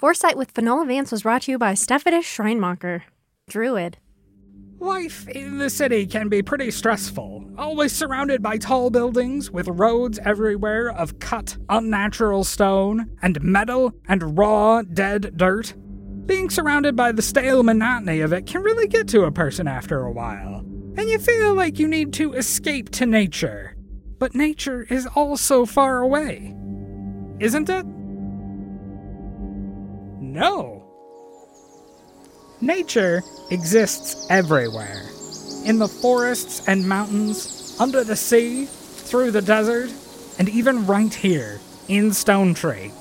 Foresight with Finola Vance was brought to you by Stephanus Schreinmacher, Druid. Life in the city can be pretty stressful, always surrounded by tall buildings with roads everywhere of cut, unnatural stone and metal and raw, dead dirt. Being surrounded by the stale monotony of it can really get to a person after a while, and you feel like you need to escape to nature. But nature is also far away, isn't it? No. Nature exists everywhere. In the forests and mountains, under the sea, through the desert, and even right here, in Stone Tree.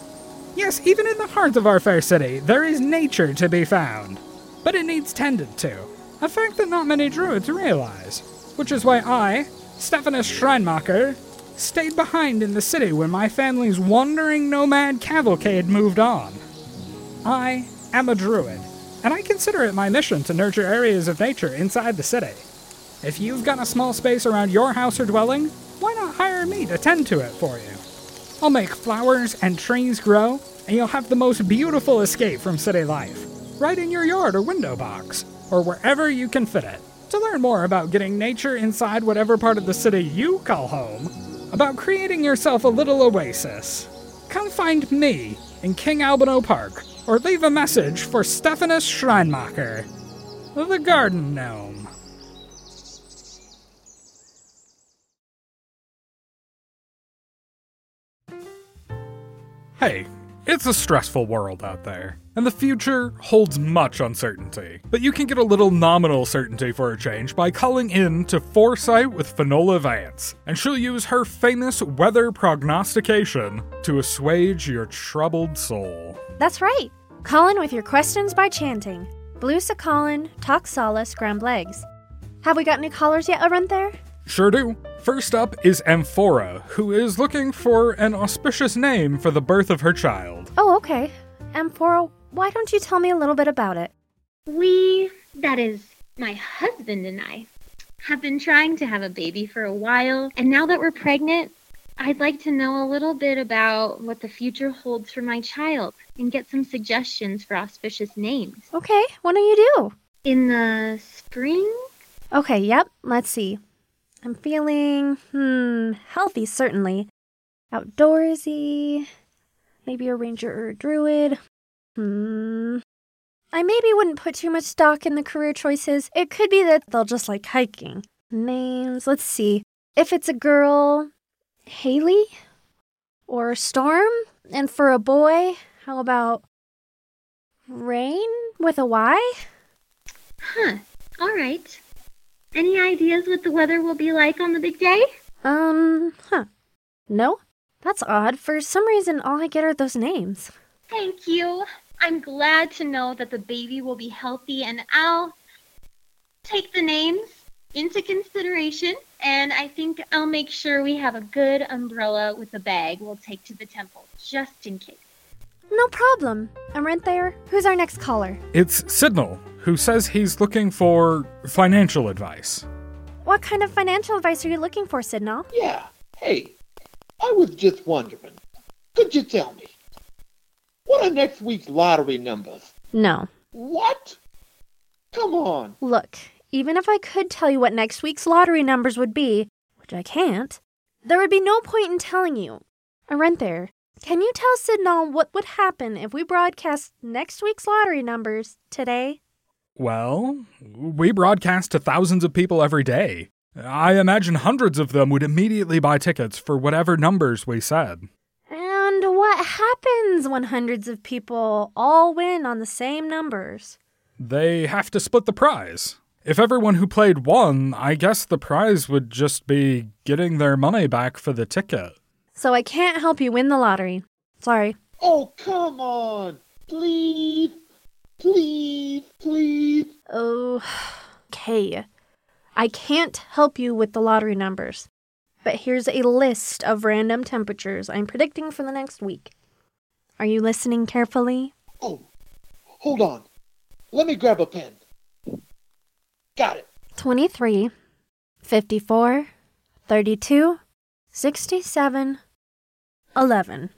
Yes, even in the heart of our fair city, there is nature to be found. But it needs tended to, a fact that not many druids realize. Which is why I, Stephanus Schreinmacher, stayed behind in the city when my family's wandering nomad cavalcade moved on. I am a druid, and I consider it my mission to nurture areas of nature inside the city. If you've got a small space around your house or dwelling, why not hire me to tend to it for you? I'll make flowers and trees grow, and you'll have the most beautiful escape from city life, right in your yard or window box, or wherever you can fit it. To learn more about getting nature inside whatever part of the city you call home, about creating yourself a little oasis, come find me in King Albano Park, or leave a message for Stephanus Schreinmacher, the garden gnome. Hey, it's a stressful world out there, and the future holds much uncertainty. But you can get a little nominal certainty for a change by calling in to Foresight with Finola Vance, and she'll use her famous weather prognostication to assuage your troubled soul. That's right. Call in with your questions by chanting Blue SaColin, Talksala, Scramble Eggs. Have we got any callers yet, Arenthaer? Sure do. First up is Amphora, who is looking for an auspicious name for the birth of her child. Oh, okay. Amphora, why don't you tell me a little bit about it? We, that is, my husband and I, have been trying to have a baby for a while, and now that we're pregnant, I'd like to know a little bit about what the future holds for my child and get some suggestions for auspicious names. Okay, what do you do? In the spring? Okay, yep, let's see. I'm feeling, healthy, certainly. Outdoorsy, maybe a ranger or a druid. I maybe wouldn't put too much stock in the career choices. It could be that they'll just like hiking. Names, let's see. If it's a girl, Haley or Storm, and for a boy, how about Rain with a Y? Huh, all right. Any ideas what the weather will be like on the big day? No? That's odd. For some reason, all I get are those names. Thank you. I'm glad to know that the baby will be healthy, and I'll take the names into consideration, and I think I'll make sure we have a good umbrella with a bag we'll take to the temple, just in case. No problem. I'm right there. Who's our next caller? It's Sidnell, who says he's looking for financial advice. What kind of financial advice are you looking for, Sidnell? Yeah, hey, I was just wondering, could you tell me, what are next week's lottery numbers? No. What? Come on. Look, even if I could tell you what next week's lottery numbers would be, which I can't, there would be no point in telling you. Arenthaer, can you tell Sidnell what would happen if we broadcast next week's lottery numbers today? Well, we broadcast to thousands of people every day. I imagine hundreds of them would immediately buy tickets for whatever numbers we said. And what happens when hundreds of people all win on the same numbers? They have to split the prize. If everyone who played won, I guess the prize would just be getting their money back for the ticket. So I can't help you win the lottery. Sorry. Oh, come on. Please. Please. Please. Oh, okay. I can't help you with the lottery numbers. But here's a list of random temperatures I'm predicting for the next week. Are you listening carefully? Oh, hold on. Let me grab a pen. Got it. 23, 54, 32, 67, 11.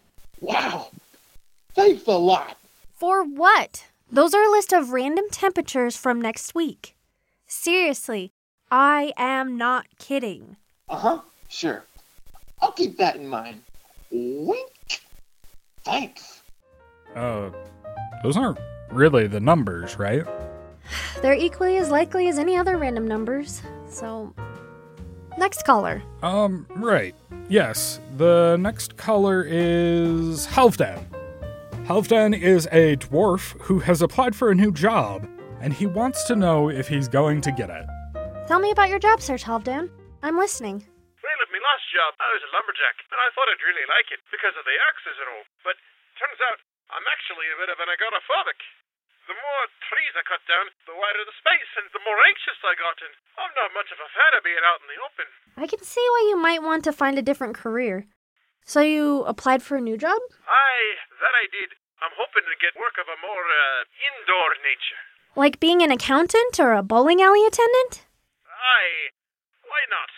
Wow. Thanks a lot. For what? Those are a list of random temperatures from next week. Seriously, I am not kidding. Uh-huh, sure. I'll keep that in mind. Wink. Thanks. Those aren't really the numbers, right? They're equally as likely as any other random numbers, so... Next caller. Right. Yes, the next caller is Halfdan. Halfdan is a dwarf who has applied for a new job, and he wants to know if he's going to get it. Tell me about your job search, Halfdan. I'm listening. Well, at my last job, I was a lumberjack, and I thought I'd really like it because of the axes and all, but turns out I'm actually a bit of an agoraphobic. The more trees I cut down, the wider the space, and the more anxious I got, and I'm not much of a fan of being out in the open. I can see why you might want to find a different career. So you applied for a new job? That I did. I'm hoping to get work of a more, indoor nature. Like being an accountant or a bowling alley attendant? Aye. Why not?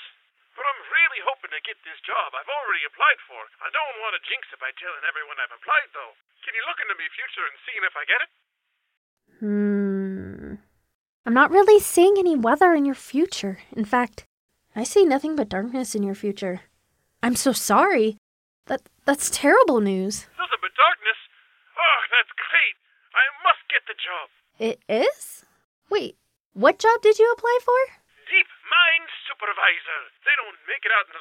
But I'm really hoping to get this job I've already applied for. I don't want to jinx it by telling everyone I've applied, though. Can you look into my future and see if I get it? I'm not really seeing any weather in your future. In fact, I see nothing but darkness in your future. I'm so sorry. That's terrible news. Nothing but darkness? Oh, that's great. I must get the job. It is? Wait, what job did you apply for? Deep mine supervisor. They don't make it out into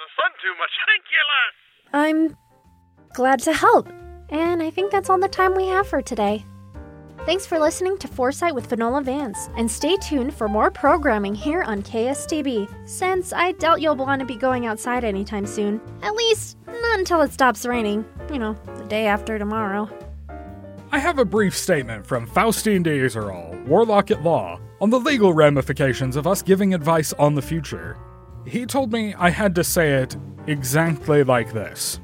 the sun too much. Thank you, lass. I'm glad to help. And I think that's all the time we have for today. Thanks for listening to Foresight with Finola Vance, and stay tuned for more programming here on KSTB, since I doubt you'll want to be going outside anytime soon. At least, not until it stops raining. You know, the day after tomorrow. I have a brief statement from Faustine D'Eserol, Warlock at Law, on the legal ramifications of us giving advice on the future. He told me I had to say it exactly like this.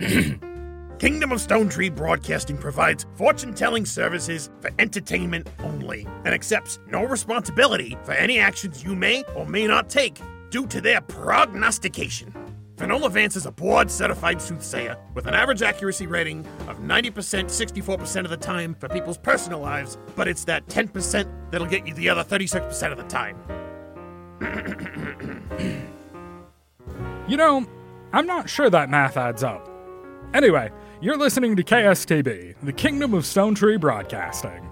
Kingdom of Stone Tree Broadcasting provides fortune-telling services for entertainment only and accepts no responsibility for any actions you may or may not take due to their prognostication. Finola Vance is a board-certified soothsayer with an average accuracy rating of 90%, 64% of the time for people's personal lives, but it's that 10% that'll get you the other 36% of the time. You know, I'm not sure that math adds up. Anyway, you're listening to KSTB, the Kingdom of Stone Tree Broadcasting.